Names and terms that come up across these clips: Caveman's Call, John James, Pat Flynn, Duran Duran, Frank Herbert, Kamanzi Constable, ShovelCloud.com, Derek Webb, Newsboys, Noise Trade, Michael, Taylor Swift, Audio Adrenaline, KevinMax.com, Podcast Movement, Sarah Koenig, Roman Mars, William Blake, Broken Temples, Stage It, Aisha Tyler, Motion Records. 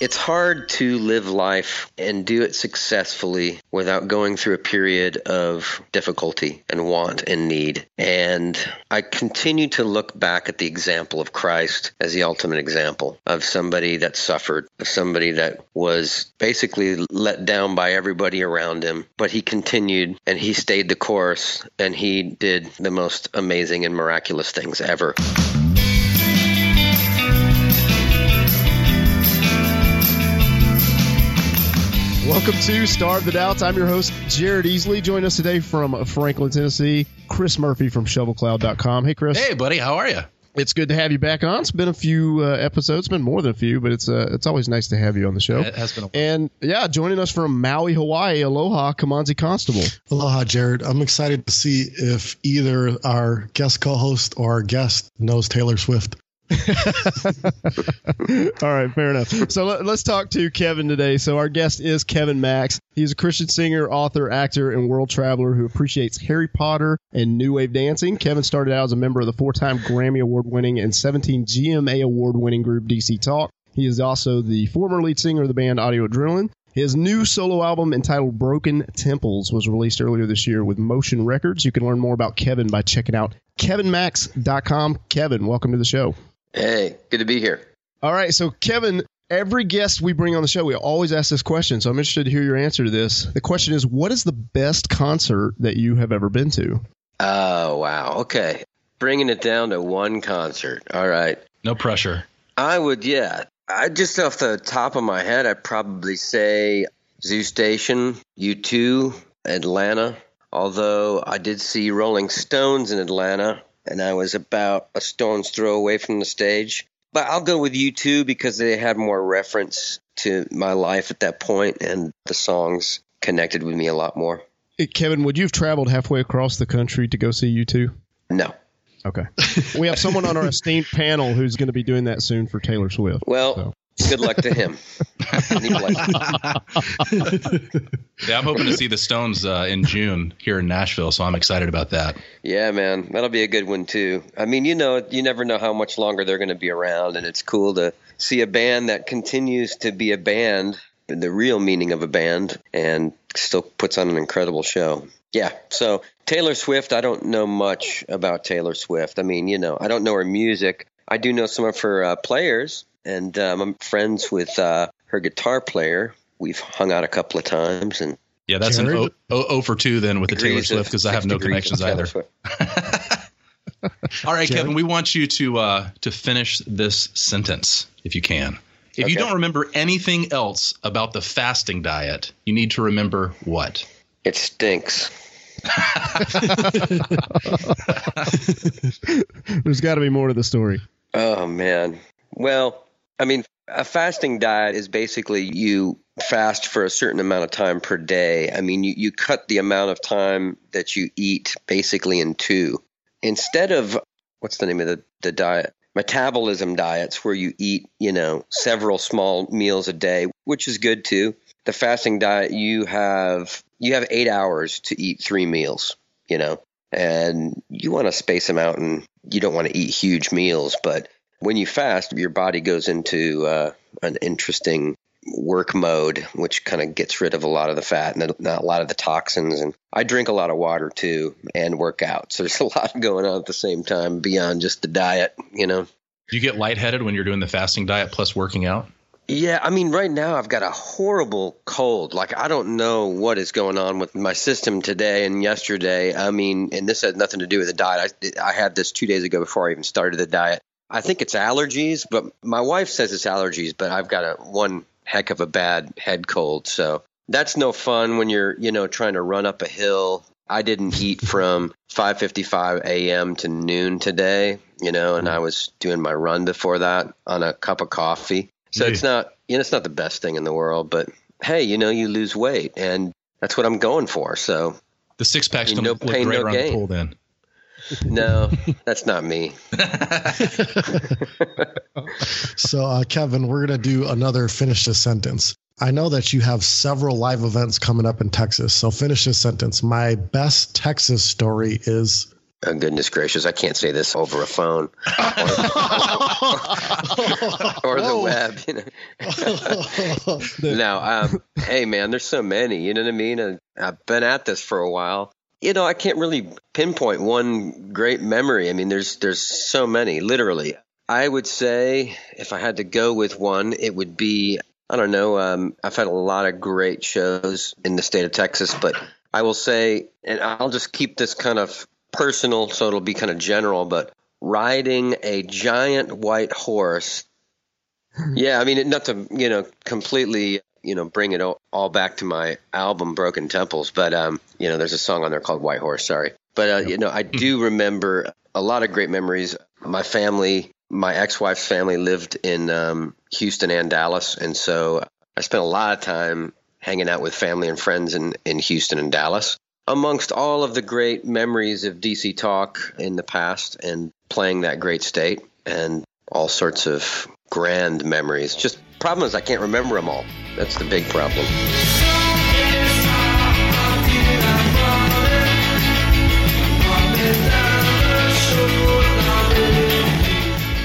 It's hard to live life and do it successfully without going through a period of difficulty and want and need. And I continue to look back at the example of Christ as the ultimate example of somebody that suffered, of somebody that was basically let down by everybody around him. But he continued and he stayed the course and he did the most amazing and miraculous things ever. Welcome to Starved the Doubts. I'm your host, Jared Easley. Joining us today from Franklin, Tennessee, Chris Murphy from ShovelCloud.com. Hey, Chris. Hey, buddy. How are you? It's good to have you back on. It's been a few episodes. It's been more than a few, but it's always nice to have you on the show. Yeah, it has been a while. And, yeah, joining us from Maui, Hawaii, aloha, Kamanzi Constable. Aloha, Jared. I'm excited to see if either our guest co-host or our guest knows Taylor Swift. All right, fair enough. So let's talk to Kevin today. So our guest is Kevin Max. He's a Christian singer, author, actor, and world traveler who appreciates Harry Potter and New Wave dancing. Kevin started out as a member of the 4-time Grammy Award-winning and 17 GMA Award-winning group DC Talk. He is also the former lead singer of the band Audio Adrenaline. His new solo album entitled Broken Temples was released earlier this year with Motion Records. You can learn more about Kevin by checking out KevinMax.com. Kevin, welcome to the show. Hey, good to be here. All right. So, Kevin, every guest we bring on the show, we always ask this question. So I'm interested to hear your answer to this. The question is, what is the best concert that you have ever been to? Oh, wow. Okay. Bringing it down to one concert. All right. No pressure. I would, yeah. I just off the top of my head, I'd probably say Zoo Station, U2, Atlanta. Although I did see Rolling Stones in Atlanta. And I was about a stone's throw away from the stage. But I'll go with U2 because they had more reference to my life at that point, and the songs connected with me a lot more. Hey, Kevin, would you have traveled halfway across the country to go see U2? No. Okay. We have someone on our esteemed panel who's going to be doing that soon for Taylor Swift. Well, Good luck to him. Yeah, I'm hoping to see the Stones in June here in Nashville, so I'm excited about that. Yeah, man, that'll be a good one too. I mean, you never know how much longer they're going to be around, and it's cool to see a band that continues to be a band, the real meaning of a band, and still puts on an incredible show. Yeah, so Taylor Swift, I don't know much about Taylor Swift. I mean, I don't know her music. I do know some of her players. And I'm friends with her guitar player. We've hung out a couple of times. And yeah, that's Jared, an 0 for 2 then with the Taylor Swift, because I have no connections either. All right, Jared. Kevin, we want you to finish this sentence if you can. If you don't remember anything else about the fasting diet, you need to remember what? It stinks. There's got to be more to the story. Oh, man. Well, I mean, a fasting diet is basically you fast for a certain amount of time per day. I mean, you cut the amount of time that you eat basically in two. Instead of, what's the name of the diet? Metabolism diets, where you eat, several small meals a day, which is good too. The fasting diet, you have 8 hours to eat 3 meals, and you want to space them out, and you don't want to eat huge meals, but when you fast, your body goes into an interesting work mode, which kind of gets rid of a lot of the fat and a lot of the toxins. And I drink a lot of water, too, and work out. So there's a lot going on at the same time beyond just the diet, Do you get lightheaded when you're doing the fasting diet plus working out? Yeah. I mean, right now I've got a horrible cold. Like, I don't know what is going on with my system today and yesterday. I mean, and this has nothing to do with the diet. I had this 2 days ago before I even started the diet. I think it's allergies, but my wife says it's allergies, but I've got one heck of a bad head cold. So that's no fun when you're, trying to run up a hill. I didn't eat from 5:55 a.m. to noon today, and I was doing my run before that on a cup of coffee. So It's not, it's not the best thing in the world, but hey, you lose weight, and that's what I'm going for. So the six packs don't look great around the pool then. No, that's not me. So, Kevin, we're going to do another finish this sentence. I know that you have several live events coming up in Texas. So finish this sentence. My best Texas story is Oh, goodness gracious, I can't say this over a phone or the web. You know? Hey, man, there's so many, you know what I mean? And I've been at this for a while. You know, I can't really pinpoint one great memory. I mean, there's so many, literally. I would say if I had to go with one, it would be, I don't know, I've had a lot of great shows in the state of Texas, but I will say, and I'll just keep this kind of personal, so it'll be kind of general, but riding a giant white horse. Yeah, I mean, not to, you know, completely, you know, bring it all back to my album, Broken Temples, but, you know, there's a song on there called White Horse, sorry. But, you know, I do remember a lot of great memories. My family, my ex-wife's family lived in Houston and Dallas, and so I spent a lot of time hanging out with family and friends in Houston and Dallas. Amongst all of the great memories of DC Talk in the past and playing that great state and all sorts of grand memories. Just problem is I can't remember them all. That's the big problem.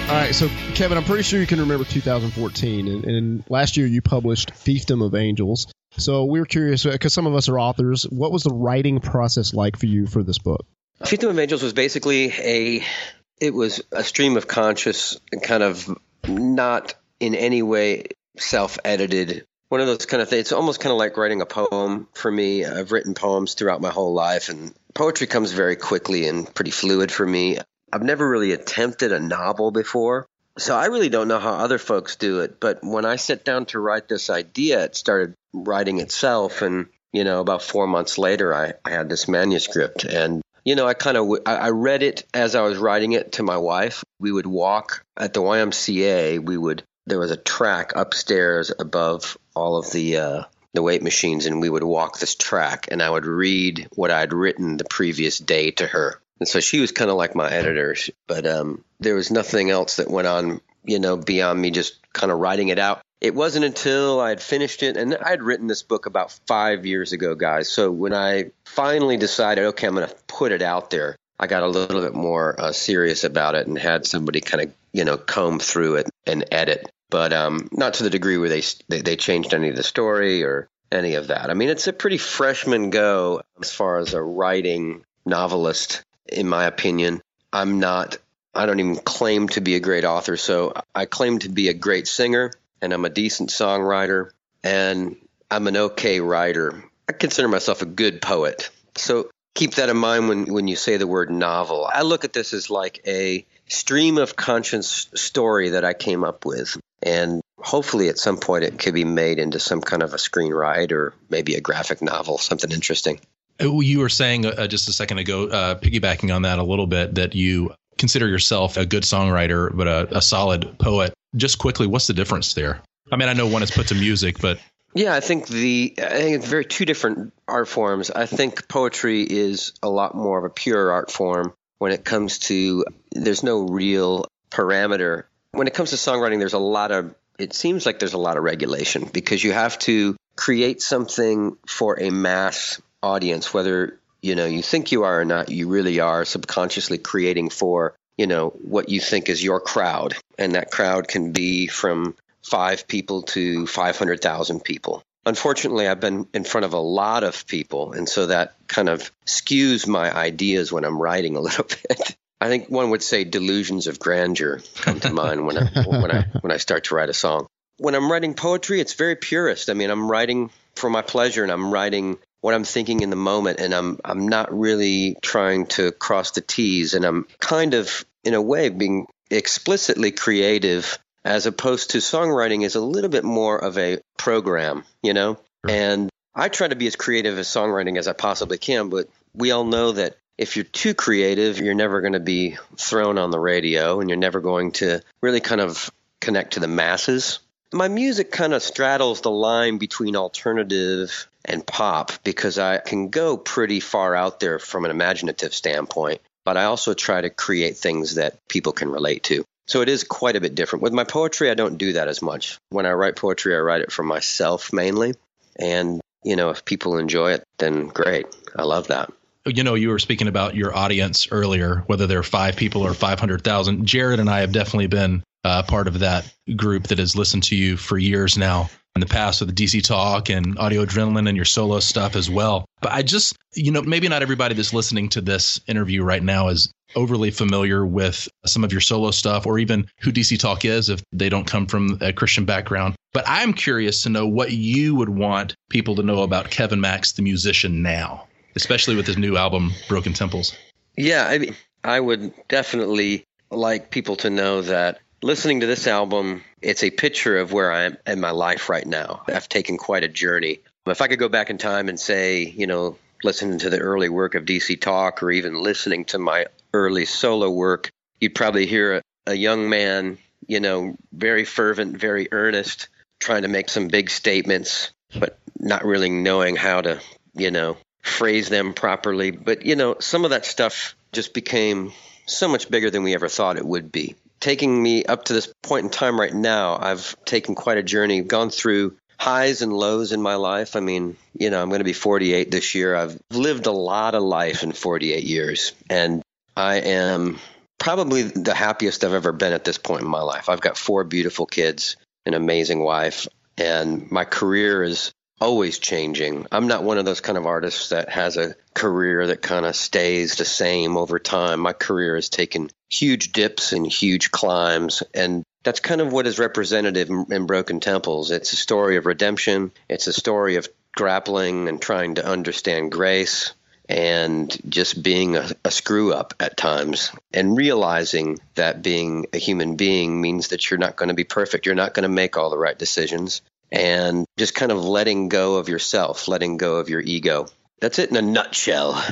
All right, so Kevin, I'm pretty sure you can remember 2014, and last year you published Fiefdom of Angels. So we were curious, because some of us are authors, what was the writing process like for you for this book? Fiefdom of Angels was basically a stream of conscious, kind of not in any way self-edited, one of those kind of things. It's almost kind of like writing a poem for me. I've written poems throughout my whole life, and poetry comes very quickly and pretty fluid for me. I've never really attempted a novel before, so I really don't know how other folks do it. But when I sat down to write this idea, it started writing itself. And, you know, about 4 months later, I had this manuscript. And, you know, I read it as I was writing it to my wife. We would walk at the YMCA. There was a track upstairs above all of the weight machines, and we would walk this track. And I would read what I'd written the previous day to her. And so she was kind of like my editor, but there was nothing else that went on, you know, beyond me just kind of writing it out. It wasn't until I had finished it, and I had written this book about 5 years ago, guys. So when I finally decided, okay, I'm going to put it out there, I got a little bit more serious about it and had somebody kind of, you know, comb through it and edit, but not to the degree where they changed any of the story or any of that. I mean, it's a pretty freshman go as far as a writing novelist. In my opinion, I don't even claim to be a great author. So I claim to be a great singer, and I'm a decent songwriter, and I'm an okay writer. I consider myself a good poet. So keep that in mind when you say the word novel. I look at this as like a stream of conscience story that I came up with. And hopefully at some point it could be made into some kind of a screenwriter or maybe a graphic novel, something interesting. You were saying just a second ago, piggybacking on that a little bit, that you consider yourself a good songwriter, but a solid poet. Just quickly, what's the difference there? I mean, I know one is put to music, but... Yeah, I think it's very two different art forms. I think poetry is a lot more of a pure art form when it comes to... There's no real parameter. When it comes to songwriting, it seems like there's a lot of regulation because you have to create something for a mass audience, whether, you know, you think you are or not, you really are subconsciously creating for, you know, what you think is your crowd. And that crowd can be from 5 people to 500,000 people. Unfortunately, I've been in front of a lot of people. And so that kind of skews my ideas when I'm writing a little bit. I think one would say delusions of grandeur come to mind when I start to write a song. When I'm writing poetry, it's very purist. I mean, I'm writing for my pleasure and I'm writing what I'm thinking in the moment, and I'm not really trying to cross the T's, and I'm kind of, in a way, being explicitly creative, as opposed to songwriting is a little bit more of a program, you know? Sure. And I try to be as creative as songwriting as I possibly can, but we all know that if you're too creative, you're never going to be thrown on the radio, and you're never going to really kind of connect to the masses. My music kind of straddles the line between alternative and pop because I can go pretty far out there from an imaginative standpoint, but I also try to create things that people can relate to. So it is quite a bit different. With my poetry, I don't do that as much. When I write poetry, I write it for myself mainly. And, you know, if people enjoy it, then great. I love that. you know, you were speaking about your audience earlier, whether they're five people or 500,000. Jared and I have definitely been part of that group that has listened to you for years now, in the past with the DC Talk and Audio Adrenaline and your solo stuff as well. But I just, you know, maybe not everybody that's listening to this interview right now is overly familiar with some of your solo stuff or even who DC Talk is if they don't come from a Christian background. But I'm curious to know what you would want people to know about Kevin Max, the musician now, especially with his new album, Broken Temples. Yeah, I mean, I would definitely like people to know that listening to this album, it's a picture of where I am in my life right now. I've taken quite a journey. If I could go back in time and say, you know, listening to the early work of DC Talk or even listening to my early solo work, you'd probably hear a young man, you know, very fervent, very earnest, trying to make some big statements, but not really knowing how to, you know, phrase them properly. But, you know, some of that stuff just became so much bigger than we ever thought it would be. Taking me up to this point in time right now, I've taken quite a journey, gone through highs and lows in my life. I mean, you know, I'm going to be 48 this year. I've lived a lot of life in 48 years, and I am probably the happiest I've ever been at this point in my life. I've got four beautiful kids, an amazing wife, and my career is always changing. I'm not one of those kind of artists that has a career that kind of stays the same over time. My career has taken huge dips and huge climbs, and that's kind of what is representative in Broken Temples. It's a story of redemption. It's a story of grappling and trying to understand grace and just being a screw-up at times and realizing that being a human being means that you're not going to be perfect. You're not going to make all the right decisions. And just kind of letting go of yourself, letting go of your ego. That's it in a nutshell.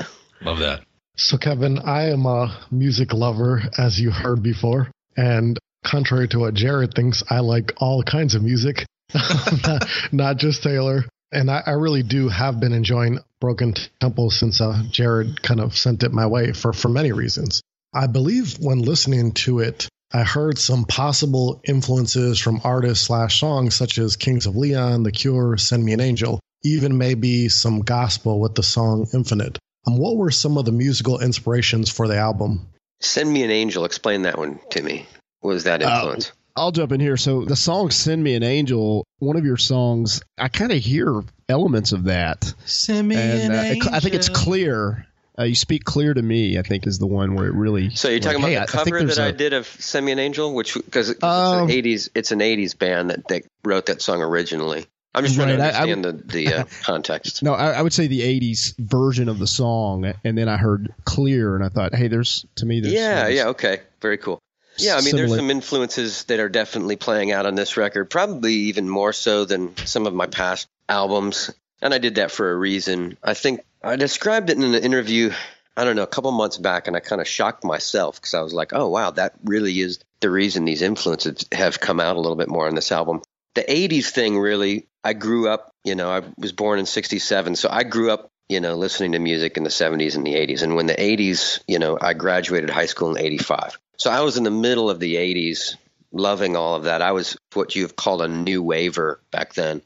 Love that. So, Kevin, I am a music lover, as you heard before. And contrary to what Jared thinks, I like all kinds of music, not just Taylor. And I really do have been enjoying Broken Temples since Jared kind of sent it my way for many reasons. I believe when listening to it, I heard some possible influences from artists/songs such as Kings of Leon, The Cure, Send Me an Angel, even maybe some gospel with the song Infinite. What were some of the musical inspirations for the album? Send Me an Angel. Explain that one to me. What was that influence? I'll jump in here. So the song Send Me an Angel, one of your songs, I kind of hear elements of that. Send me an angel. I think it's Clear. You Speak Clear to Me, I think, is the one where it really... So you're talking about the cover that I did of Send Me an Angel, which because it's an 80s band that wrote that song originally. I'm just trying to understand the context. No, I would say the 80s version of the song, and then I heard Clear, and I thought, hey, there's... Yeah, okay, very cool. Yeah, I mean, there's some influences that are definitely playing out on this record, probably even more so than some of my past albums, and I did that for a reason. I think I described it in an interview, I don't know, a couple months back, and I kind of shocked myself because I was like, oh, wow, that really is the reason these influences have come out a little bit more on this album. The 80s thing, really, I grew up, you know, I was born in 67, so I grew up, you know, listening to music in the 70s and the 80s. And when the 80s, you know, I graduated high school in 85. So I was in the middle of the 80s, loving all of that. I was what you've called a new waver back then.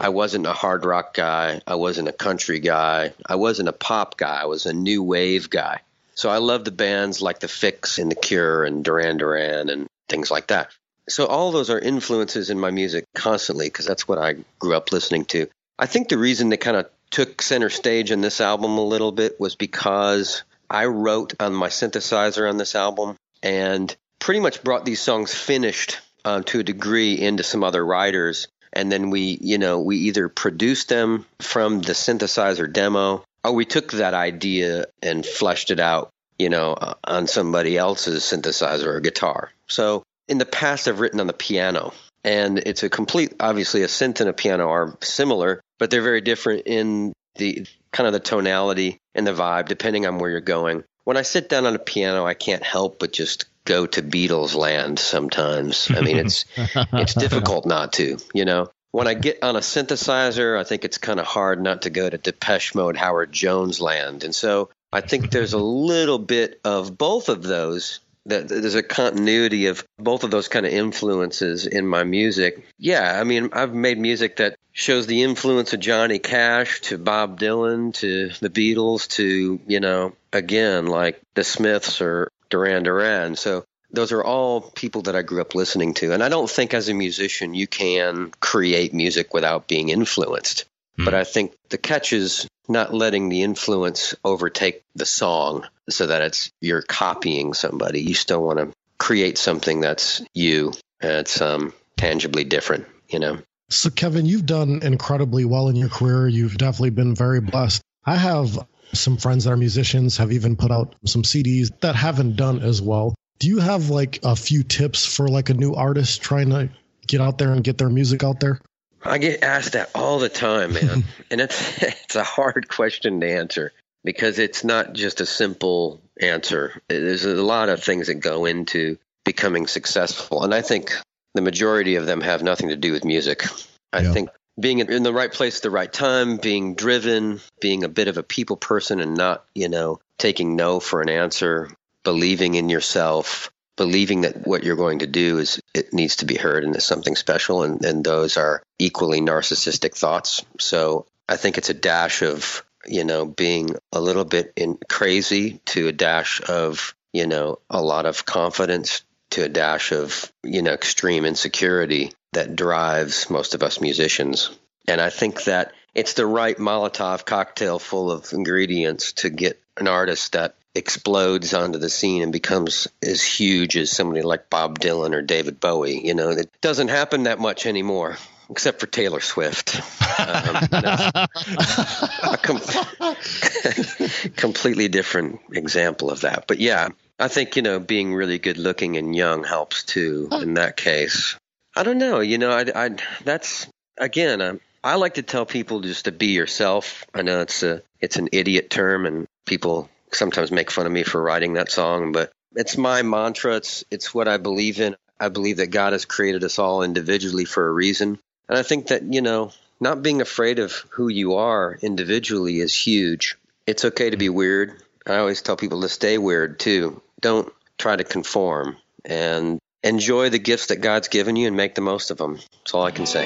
I wasn't a hard rock guy. I wasn't a country guy. I wasn't a pop guy. I was a new wave guy. So I loved the bands like The Fix and The Cure and Duran Duran and things like that. So all those are influences in my music constantly because that's what I grew up listening to. I think the reason they kind of took center stage in this album a little bit was because I wrote on my synthesizer on this album and pretty much brought these songs finished to a degree into some other writers. And then we either produced them from the synthesizer demo, or we took that idea and fleshed it out, you know, on somebody else's synthesizer or guitar. So in the past, I've written on the piano, and it's obviously a synth and a piano are similar, but they're very different in the kind of the tonality and the vibe, depending on where you're going. When I sit down on a piano, I can't help but just go to Beatles land sometimes. I mean, it's difficult not to, you know. When I get on a synthesizer, I think it's kind of hard not to go to Depeche Mode, Howard Jones land. And so I think there's a little bit of both of those. There's a continuity of both of those kind of influences in my music. Yeah, I mean, I've made music that shows the influence of Johnny Cash to Bob Dylan to the Beatles to, you know, again, like the Smiths or Duran Duran. So those are all people that I grew up listening to. And I don't think as a musician you can create music without being influenced. Mm. But I think the catch is not letting the influence overtake the song so that it's you're copying somebody. You still want to create something that's you, that's tangibly different, you know. So, Kevin, you've done incredibly well in your career. You've definitely been very blessed. I have some friends that are musicians, have even put out some CDs that haven't done as well. Do you have like a few tips for like a new artist trying to get out there and get their music out there? I get asked that all the time, man. And it's a hard question to answer because it's not just a simple answer. There's a lot of things that go into becoming successful. And I think the majority of them have nothing to do with music. I think being in the right place at the right time, being driven, being a bit of a people person and not, you know, taking no for an answer, believing in yourself, believing that what you're going to do is it needs to be heard and is something special. And those are equally narcissistic thoughts. So I think it's a dash of, you know, being a little bit crazy to a dash of, you know, a lot of confidence to a dash of, you know, extreme insecurity that drives most of us musicians. And I think that it's the right Molotov cocktail full of ingredients to get an artist that explodes onto the scene and becomes as huge as somebody like Bob Dylan or David Bowie. You know, it doesn't happen that much anymore, except for Taylor Swift. Completely different example of that. But yeah, I think, you know, being really good looking and young helps too in that case. I don't know. You know, that's again, I like to tell people just to be yourself. I know it's an idiot term and people sometimes make fun of me for writing that song, but it's my mantra. It's what I believe in. I believe that God has created us all individually for a reason. And I think that, you know, not being afraid of who you are individually is huge. It's okay to be weird. I always tell people to stay weird too. Don't try to conform and enjoy the gifts that God's given you and make the most of them. That's all I can say.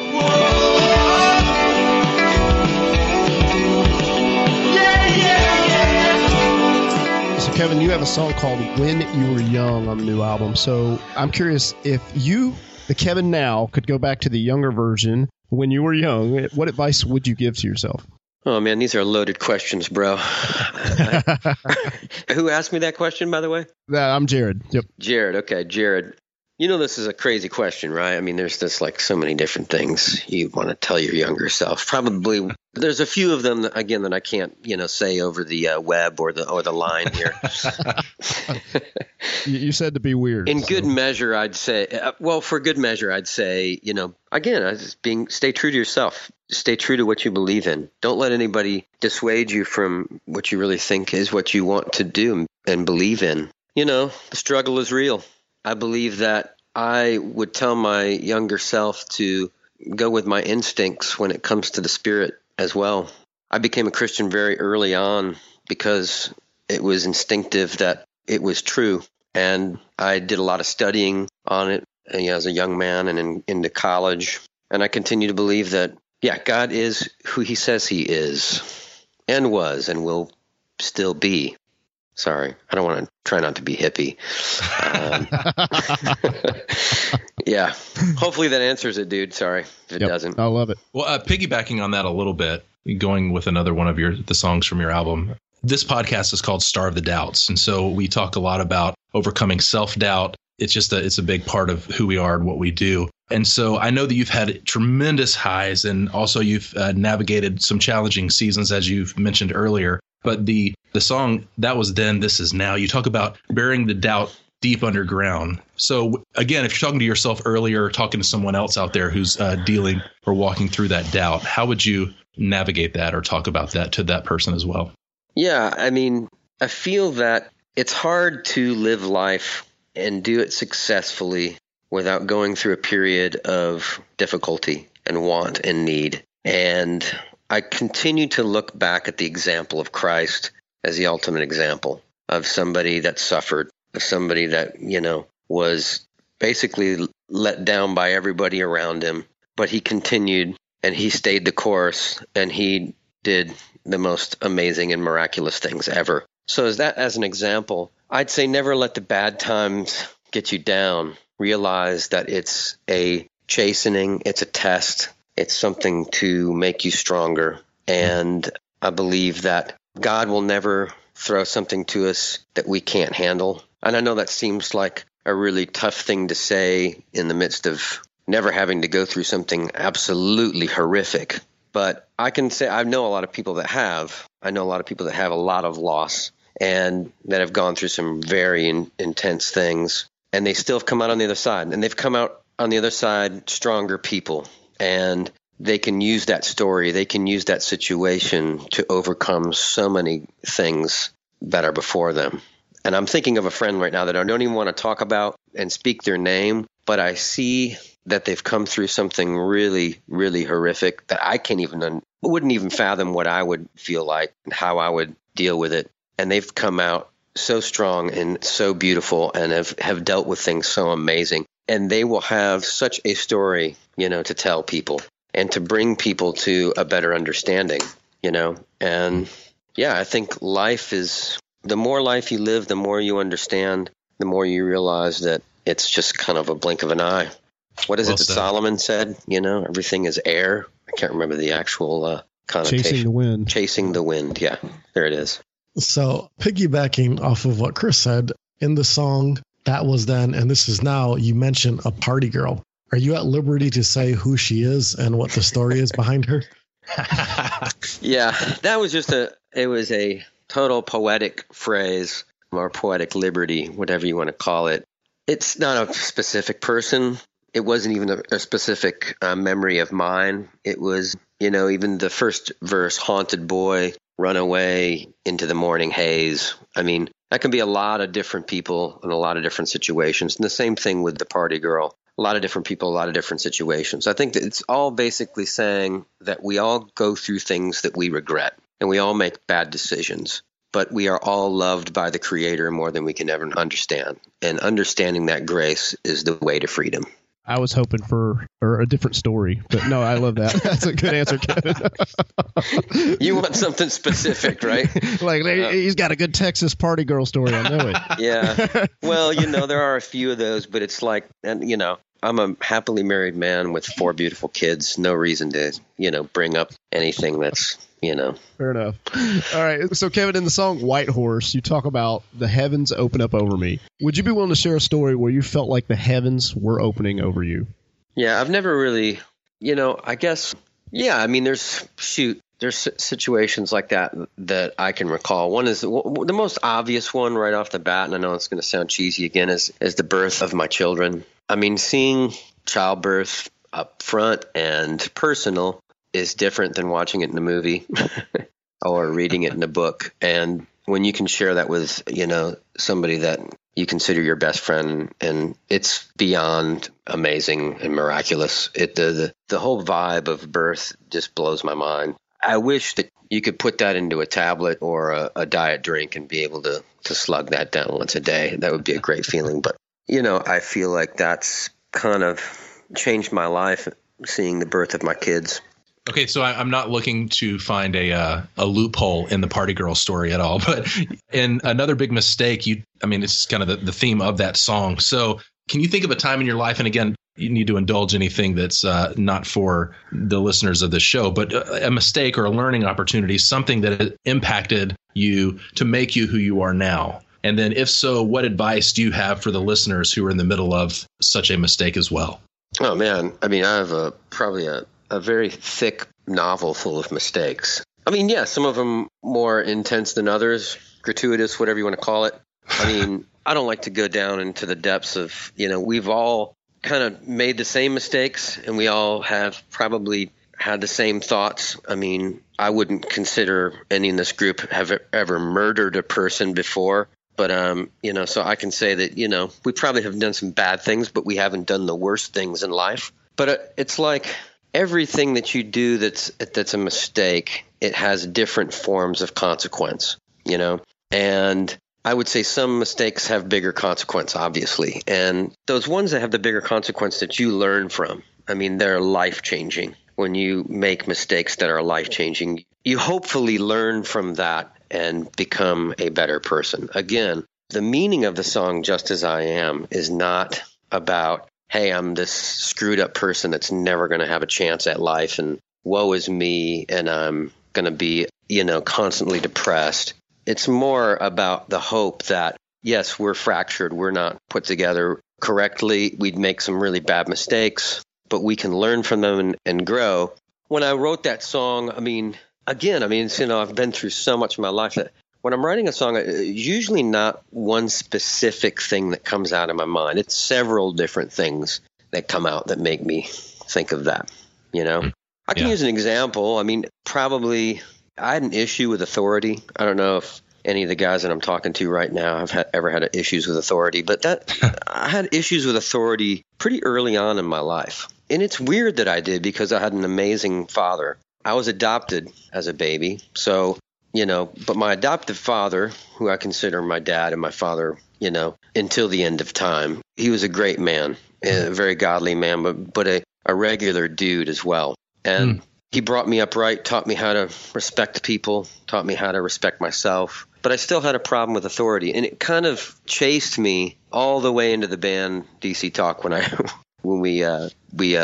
So Kevin, you have a song called When You Were Young on the new album. So I'm curious if you, the Kevin now, could go back to the younger version when you were young, what advice would you give to yourself? Oh, man, these are loaded questions, bro. Who asked me that question, by the way? I'm Jared. Yep. Jared. Okay, Jared. You know, this is a crazy question, right? I mean, there's just like so many different things you want to tell your younger self. Probably there's a few of them, that I can't, you know, say over the web or the line here. You said to be weird. For good measure, I'd say, you know, again, stay true to yourself. Stay true to what you believe in. Don't let anybody dissuade you from what you really think is what you want to do and believe in. You know, the struggle is real. I believe that I would tell my younger self to go with my instincts when it comes to the spirit as well. I became a Christian very early on because it was instinctive that it was true. And I did a lot of studying on it, you know, as a young man and into college. And I continue to believe that, yeah, God is who he says he is and was and will still be. Sorry, I don't want to try not to be hippie. Yeah, hopefully that answers it, dude. Sorry if it doesn't. I love it. Well, piggybacking on that a little bit, going with another one of the songs from your album, this podcast is called Starved the Doubts. And so we talk a lot about overcoming self-doubt. It's just it's a big part of who we are and what we do. And so I know that you've had tremendous highs and also you've navigated some challenging seasons, as you've mentioned earlier. But the song that was then, this is now, you talk about burying the doubt deep underground. So, again, if you're talking to yourself earlier or talking to someone else out there who's dealing or walking through that doubt, how would you navigate that or talk about that to that person as well? Yeah, I mean, I feel that it's hard to live life and do it successfully without going through a period of difficulty and want and need. And I continue to look back at the example of Christ as the ultimate example of somebody that suffered, of somebody that, you know, was basically let down by everybody around him, but he continued and he stayed the course, and he did the most amazing and miraculous things ever. So as that, as an example, I'd say never let the bad times get you down. Realize that it's a chastening, it's a test, it's something to make you stronger. And I believe that God will never throw something to us that we can't handle. And I know that seems like a really tough thing to say in the midst of never having to go through something absolutely horrific. But I can say I know a lot of people that have. I know a lot of people that have a lot of loss and that have gone through some very intense things. And they still have come out on the other side. And they've come out on the other side stronger people. And they can use that story. They can use that situation to overcome so many things that are before them. And I'm thinking of a friend right now that I don't even want to talk about and speak their name, but I see that they've come through something really, really horrific that I can't even, wouldn't even fathom what I would feel like and how I would deal with it. And they've come out so strong and so beautiful and have dealt with things so amazing. And they will have such a story, you know, to tell people and to bring people to a better understanding, you know. And yeah, I think life is, the more life you live, the more you understand, the more you realize that it's just kind of a blink of an eye. What is it that Solomon said? You know, everything is air. I can't remember the actual connotation. Chasing the wind. Chasing the wind. Yeah, there it is. So piggybacking off of what Chris said, in the song That Was Then and This Is Now, you mention a party girl. Are you at liberty to say who she is and what the story is behind her? Yeah, that was just it was a total poetic phrase or poetic liberty, whatever you want to call it. It's not a specific person. It wasn't even a specific memory of mine. It was, you know, even the first verse, haunted boy, run away into the morning haze. I mean, that can be a lot of different people in a lot of different situations. And the same thing with the party girl. A lot of different people, a lot of different situations. I think that it's all basically saying that we all go through things that we regret and we all make bad decisions, but we are all loved by the Creator more than we can ever understand. And understanding that grace is the way to freedom. I was hoping for a different story, but no, I love that. That's a good answer, Kevin. You want something specific, right? Like, he's got a good Texas party girl story. I know it. Yeah. Well, you know, there are a few of those, but it's like, and you know, I'm a happily married man with 4 beautiful kids. No reason to, you know, bring up anything that's, you know. Fair enough. All right. So, Kevin, in the song White Horse, you talk about the heavens open up over me. Would you be willing to share a story where you felt like the heavens were opening over you? Yeah, I've never really, you know, I guess, yeah, I mean, there's situations like that I can recall. One is the most obvious one right off the bat, and I know it's going to sound cheesy again, is the birth of my children. I mean, seeing childbirth up front and personal is different than watching it in a movie or reading it in a book. And when you can share that with, you know, somebody that you consider your best friend, and it's beyond amazing and miraculous. The whole vibe of birth just blows my mind. I wish that you could put that into a tablet or a diet drink and be able to slug that down once a day. That would be a great feeling. But, you know, I feel like that's kind of changed my life, seeing the birth of my kids. Okay, so I'm not looking to find a loophole in the party girl story at all, but in another big mistake, it's kind of the theme of that song. So can you think of a time in your life, and again, you need to indulge anything that's not for the listeners of the show, but a mistake or a learning opportunity, something that impacted you to make you who you are now? And then if so, what advice do you have for the listeners who are in the middle of such a mistake as well? Oh, man. I mean, I have probably a very thick novel full of mistakes. I mean, yeah, some of them more intense than others, gratuitous, whatever you want to call it. I mean, I don't like to go down into the depths of, you know, we've all kind of made the same mistakes and we all have probably had the same thoughts. I mean, I wouldn't consider any in this group have ever murdered a person before. But, you know, so I can say that, you know, we probably have done some bad things, but we haven't done the worst things in life. But it's like, everything that you do that's a mistake, it has different forms of consequence, you know. And I would say some mistakes have bigger consequence, obviously. And those ones that have the bigger consequence that you learn from, I mean, they're life-changing. when you make mistakes that are life-changing, you hopefully learn from that and become a better person. Again, the meaning of the song Just As I Am is not about, hey, I'm this screwed up person that's never going to have a chance at life and woe is me and I'm going to be, constantly depressed. It's more about the hope that, yes, we're fractured, we're not put together correctly, we'd make some really bad mistakes, but we can learn from them and grow. When I wrote that song, I've been through so much in my life that when I'm writing a song, it's usually not one specific thing that comes out of my mind. It's several different things that come out that make me think of that, I can use an example. Probably I had an issue with authority. I don't know if any of the guys that I'm talking to right now have ever had issues with authority, but I had issues with authority pretty early on in my life. And it's weird that I did because I had an amazing father. I was adopted as a baby, so, but my adoptive father, who I consider my dad and my father, until the end of time, he was a great man, a very godly man, but a regular dude as well. And he brought me up right, taught me how to respect people, taught me how to respect myself. But I still had a problem with authority, and it kind of chased me all the way into the band DC Talk when we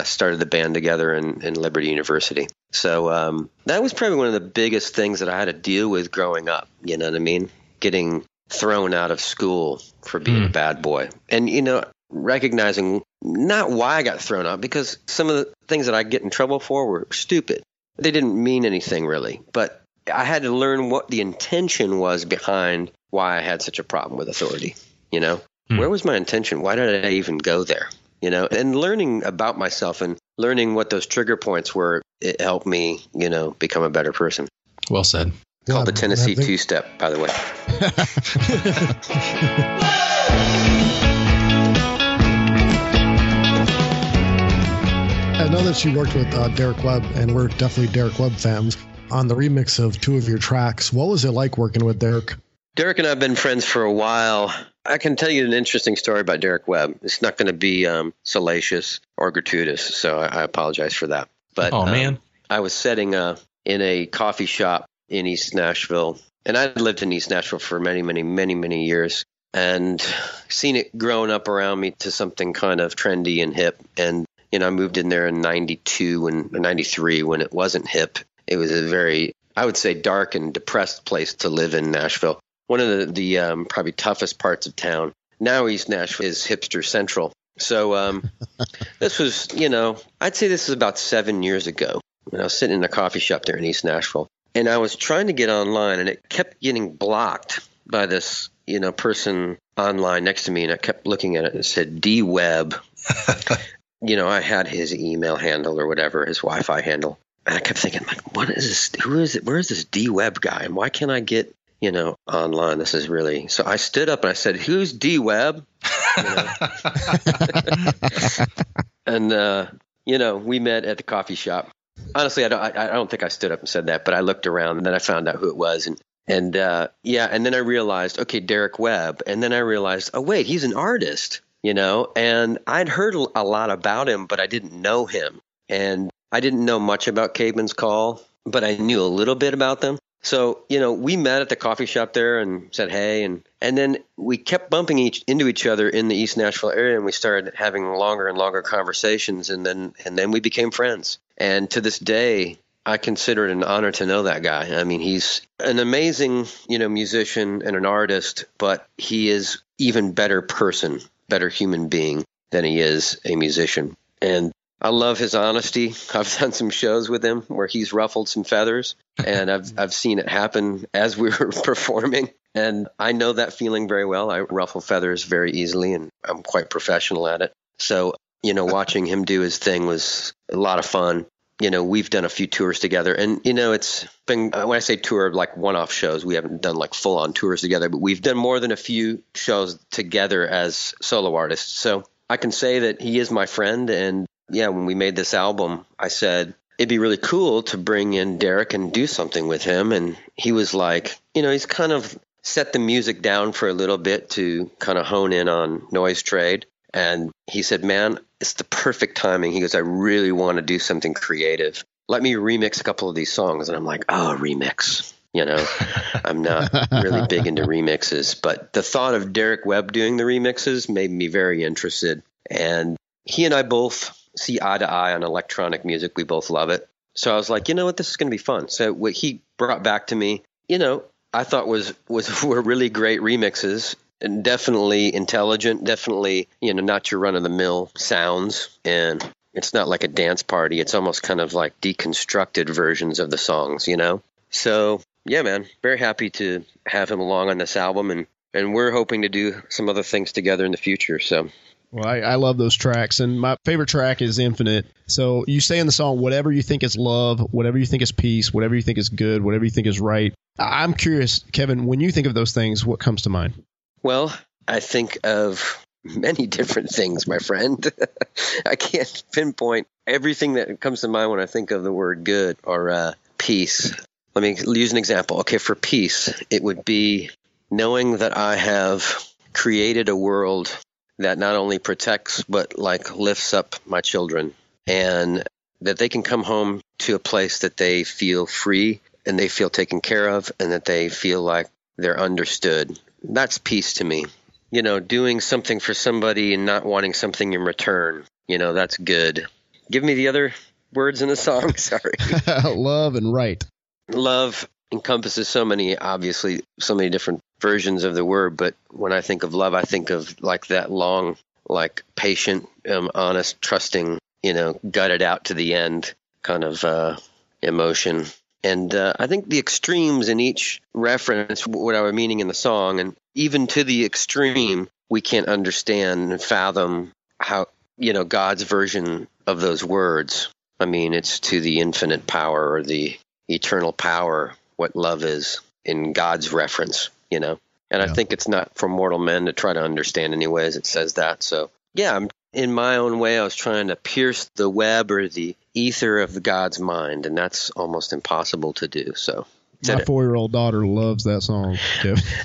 started the band together in Liberty University. So that was probably one of the biggest things that I had to deal with growing up, Getting thrown out of school for being a bad boy. And, recognizing not why I got thrown out, because some of the things that I get in trouble for were stupid. They didn't mean anything really, but I had to learn what the intention was behind why I had such a problem with authority, Where was my intention? Why did I even go there? And learning about myself and learning what those trigger points were, it helped me, become a better person. Well said. Called the Tennessee two-step, by the way. I know that you worked with Derek Webb, and we're definitely Derek Webb fans, on the remix of two of your tracks. What was it like working with Derek? Derek and I have been friends for a while. I can tell you an interesting story about Derek Webb. It's not going to be salacious or gratuitous, so I apologize for that. But I was sitting in a coffee shop in East Nashville, and I lived in East Nashville for many years, and seen it growing up around me to something kind of trendy and hip. And I moved in there in 92 and 93 when it wasn't hip. It was a very, I would say, dark and depressed place to live in Nashville. One of the probably toughest parts of town. Now East Nashville is hipster central. So this was, I'd say this was about 7 years ago when I was sitting in a coffee shop there in East Nashville. And I was trying to get online, and it kept getting blocked by this, person online next to me. And I kept looking at it, and it said D Webb. I had his email handle or whatever, his Wi-Fi handle. And I kept thinking, like, what is this? Who is it? Where is this D Webb guy? And why can't I get, online? This is really. So I stood up and I said, who's D Webb? And, we met at the coffee shop. Honestly, I don't think I stood up and said that, but I looked around and then I found out who it was. And then I realized, okay, Derek Webb. And then I realized, oh, wait, he's an artist, and I'd heard a lot about him, but I didn't know him. And I didn't know much about Caveman's Call, but I knew a little bit about them. So, we met at the coffee shop there and said, hey, and then we kept bumping into each other in the East Nashville area, and we started having longer and longer conversations, and then we became friends. And to this day, I consider it an honor to know that guy. He's an amazing, musician and an artist, but he is even better person, better human being than he is a musician. And I love his honesty. I've done some shows with him where he's ruffled some feathers, and I've seen it happen as we were performing. And I know that feeling very well. I ruffle feathers very easily, and I'm quite professional at it. So, watching him do his thing was a lot of fun. We've done a few tours together, and, it's been, when I say tour, like one-off shows, we haven't done like full-on tours together, but we've done more than a few shows together as solo artists. So I can say that he is my friend, and yeah, when we made this album, I said, it'd be really cool to bring in Derek and do something with him. And he was like, he's kind of set the music down for a little bit to kind of hone in on Noise Trade. And he said, man, it's the perfect timing. He goes, I really want to do something creative. Let me remix a couple of these songs. And I'm like, oh, remix. You know, I'm not really big into remixes. But the thought of Derek Webb doing the remixes made me very interested. And he and I both see eye to eye on electronic music. We both love it. So I was like, you know what, this is going to be fun. So what he brought back to me, you know, I thought were really great remixes. And definitely intelligent, definitely, you know, not your run-of-the-mill sounds. And it's not like a dance party. It's almost kind of like deconstructed versions of the songs, you know? So, yeah, man, very happy to have him along on this album. And we're hoping to do some other things together in the future, so... Well, I love those tracks, and my favorite track is Infinite. So you say in the song, whatever you think is love, whatever you think is peace, whatever you think is good, whatever you think is right. I'm curious, Kevin, when you think of those things, what comes to mind? Well, I think of many different things, my friend. I can't pinpoint everything that comes to mind when I think of the word good or peace. Let me use an example. Okay, for peace, it would be knowing that I have created a world that not only protects but like lifts up my children, and that they can come home to a place that they feel free and they feel taken care of and that they feel like they're understood. That's peace to me. You know, doing something for somebody and not wanting something in return, you know, that's good. Give me the other words in the song. Sorry. Love and right. Love encompasses so many, obviously, so many different versions of the word, but when I think of love, I think of like that long, like patient, honest, trusting, you know, gutted out to the end kind of emotion. And I think the extremes in each reference, what I was meaning in the song, and even to the extreme, we can't understand and fathom how, you know, God's version of those words. I mean, it's to the infinite power or the eternal power what love is in God's reference. You know, and yeah. I think it's not for mortal men to try to understand anyways. It says that. So, yeah, in my own way, I was trying to pierce the web or the ether of God's mind, and that's almost impossible to do. So my 4-year-old daughter loves that song.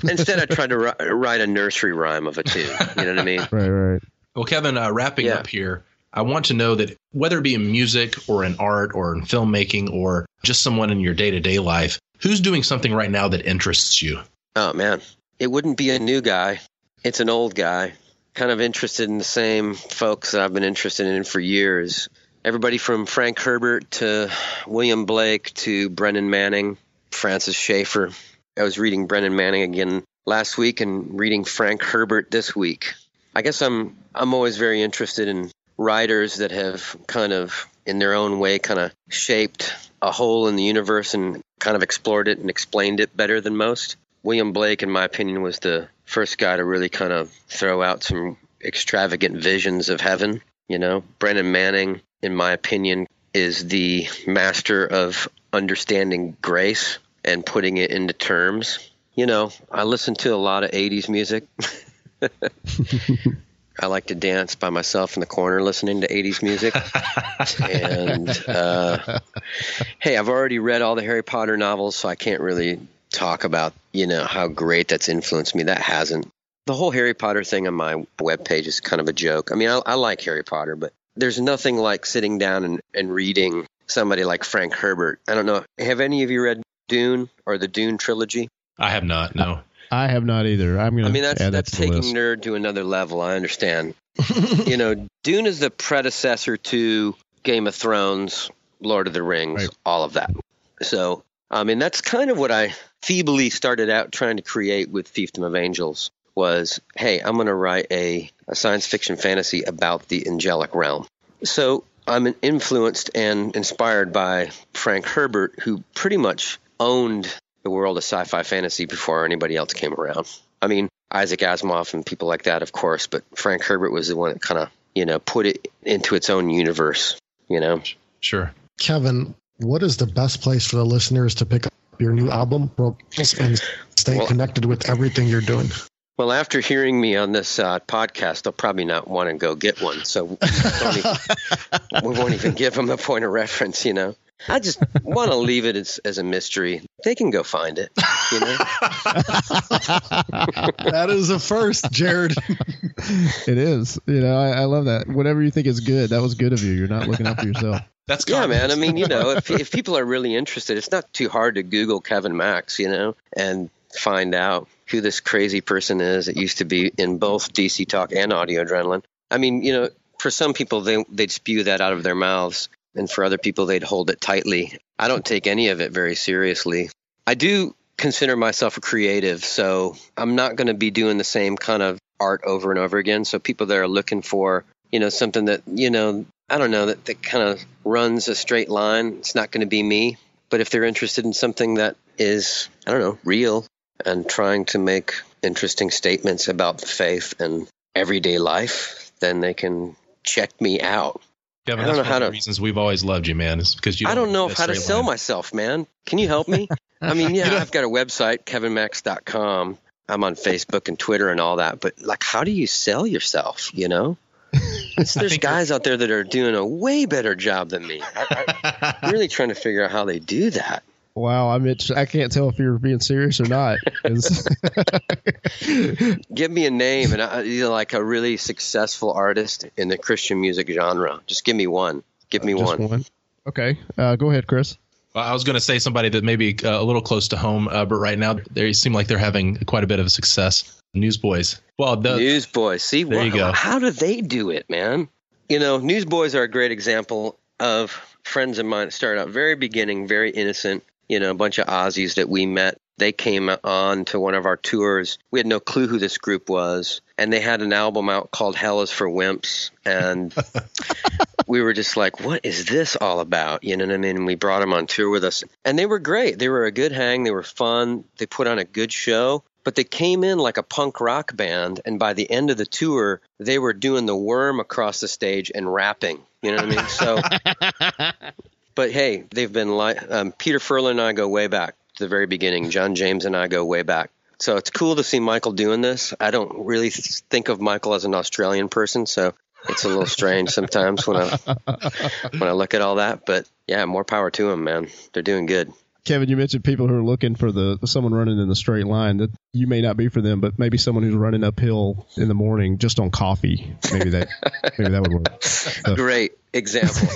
Instead, I tried to write a nursery rhyme of it, too. You know what I mean? Right. Well, Kevin, wrapping up here, I want to know that whether it be in music or in art or in filmmaking or just someone in your day-to-day life, who's doing something right now that interests you? Oh, man, it wouldn't be a new guy. It's an old guy, kind of interested in the same folks that I've been interested in for years. Everybody from Frank Herbert to William Blake to Brendan Manning, Francis Schaeffer. I was reading Brendan Manning again last week and reading Frank Herbert this week. I guess I'm always very interested in writers that have kind of, in their own way, kind of shaped a hole in the universe and kind of explored it and explained it better than most. William Blake, in my opinion, was the first guy to really kind of throw out some extravagant visions of heaven. You know, Brendan Manning, in my opinion, is the master of understanding grace and putting it into terms. You know, I listen to a lot of 80s music. I like to dance by myself in the corner listening to 80s music. And, hey, I've already read all the Harry Potter novels, so I can't really talk about, you know, how great that's influenced me. That hasn't. The whole Harry Potter thing on my webpage is kind of a joke. I mean, I like Harry Potter, but there's nothing like sitting down and reading somebody like Frank Herbert. I don't know. Have any of you read Dune or the Dune trilogy? I have not, no. I have not either. That's taking nerd to another level. I understand. You know, Dune is the predecessor to Game of Thrones, Lord of the Rings, all of that. So, I mean, that's kind of what I feebly started out trying to create with Fiefdom of Angels was, hey, I'm going to write a science fiction fantasy about the angelic realm. So I'm influenced and inspired by Frank Herbert, who pretty much owned the world of sci-fi fantasy before anybody else came around. I mean, Isaac Asimov and people like that, of course, but Frank Herbert was the one that kind of, you know, put it into its own universe, you know? Sure. Kevin, what is the best place for the listeners to pick up your new album and stay connected with everything you're doing? Well, after hearing me on this podcast, they'll probably not want to go get one. So we won't even give them a point of reference, you know. I just want to leave it as a mystery. They can go find it. you know? That is a first, Jared. It is. You know, I love that. Whatever you think is good, that was good of you. You're not looking out for yourself. That's yeah, man. I mean, you know, if people are really interested, it's not too hard to Google Kevin Max, you know, and find out who this crazy person is that used to be in both DC Talk and Audio Adrenaline. I mean, you know, for some people, they'd spew that out of their mouths. And for other people, they'd hold it tightly. I don't take any of it very seriously. I do consider myself a creative, so I'm not going to be doing the same kind of art over and over again. So people that are looking for, you know, something that, you know, I don't know, that kind of runs a straight line, it's not going to be me. But if they're interested in something that is, I don't know, real and trying to make interesting statements about faith and everyday life, then they can check me out. Kevin, that's one of the reasons we've always loved you, man. Is because I don't know how to sell myself, man. Can you help me? I mean, yeah, I've got a website, KevinMax.com. I'm on Facebook and Twitter and all that. But, like, how do you sell yourself, you know? There's guys out there that are doing a way better job than me. I'm really trying to figure out how they do that. Wow, I can't tell if you're being serious or not. Give me a name, and like a really successful artist in the Christian music genre. Just give me one. Give me one. Okay, go ahead, Chris. Well, I was going to say somebody that maybe a little close to home, but right now they seem like they're having quite a bit of success. Newsboys. Well, Newsboys. See, there you go. How do they do it, man? You know, Newsboys are a great example of friends of mine that started out very beginning, very innocent. You know, a bunch of Aussies that we met, they came on to one of our tours. We had no clue who this group was. And they had an album out called Hell is for Wimps. And we were just like, what is this all about? You know what I mean? And we brought them on tour with us. And they were great. They were a good hang. They were fun. They put on a good show. But they came in like a punk rock band. And by the end of the tour, they were doing the worm across the stage and rapping. You know what I mean? So... But hey, they've been like Peter Furler and I go way back to the very beginning. John James and I go way back. So it's cool to see Michael doing this. I don't really think of Michael as an Australian person, so it's a little strange sometimes when I look at all that. But yeah, more power to them, man. They're doing good. Kevin, you mentioned people who are looking for someone running in the straight line. That you may not be for them, but maybe someone who's running uphill in the morning just on coffee. Maybe that would work. So. Great. Example.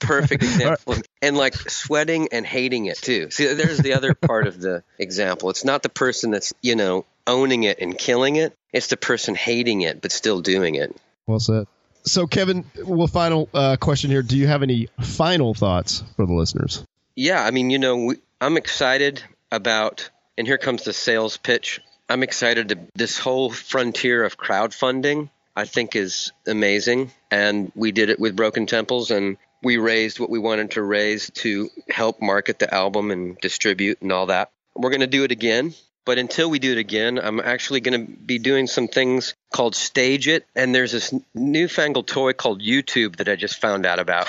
Perfect example. Right. And like sweating and hating it too. See, there's the other part of the example. It's not the person that's, you know, owning it and killing it. It's the person hating it, but still doing it. Well said. So Kevin, final question here. Do you have any final thoughts for the listeners? Yeah. I mean, you know, I'm excited about, and here comes the sales pitch. I'm excited this whole frontier of crowdfunding. I think is amazing, and we did it with Broken Temples, and we raised what we wanted to raise to help market the album and distribute and all that. We're going to do it again, but until we do it again, I'm actually going to be doing some things called Stage It, and there's this newfangled toy called YouTube that I just found out about.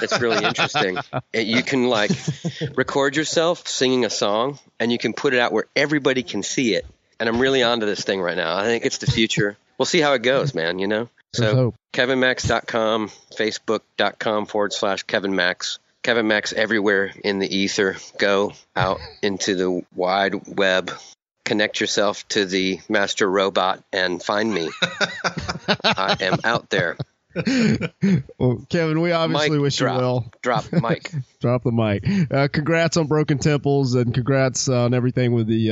It's really interesting. You can like record yourself singing a song, and you can put it out where everybody can see it, and I'm really onto this thing right now. I think it's the future. We'll see how it goes, man, you know? So KevinMax.com, Facebook.com/KevinMax. Kevin Max everywhere in the ether. Go out into the wide web. Connect yourself to the master robot and find me. I am out there. Well, Kevin, we obviously wish you well. Drop the mic. Drop the mic. Congrats on Broken Temples and congrats on everything with the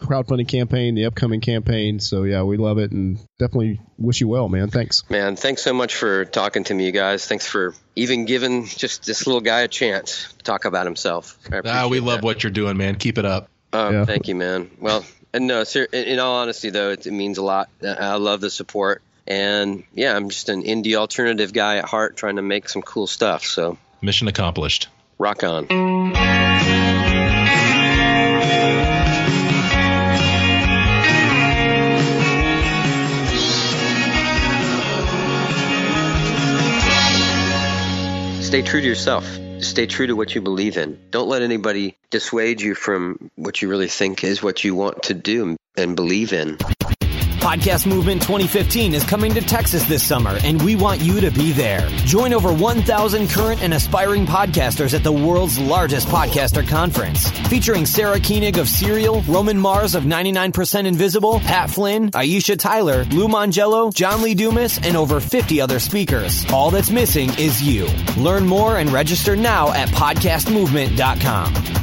crowdfunding campaign, the upcoming campaign. So, yeah, we love it and definitely wish you well, man. Thanks. Man, thanks so much for talking to me, you guys. Thanks for even giving just this little guy a chance to talk about himself. We love what you're doing, man. Keep it up. Yeah. Thank you, man. Well, and no, sir, in all honesty, though, it means a lot. I love the support. And yeah, I'm just an indie alternative guy at heart trying to make some cool stuff. So mission accomplished. Rock on. Stay true to yourself. Stay true to what you believe in. Don't let anybody dissuade you from what you really think is what you want to do and believe in. Podcast Movement 2015 is coming to Texas this summer, and we want you to be there. Join over 1,000 current and aspiring podcasters at the world's largest podcaster conference, featuring Sarah Koenig of Serial, Roman Mars of 99% Invisible, Pat Flynn, Aisha Tyler, Lou Mangello, John Lee Dumas, and over 50 other speakers. All that's missing is you. Learn more and register now at podcastmovement.com.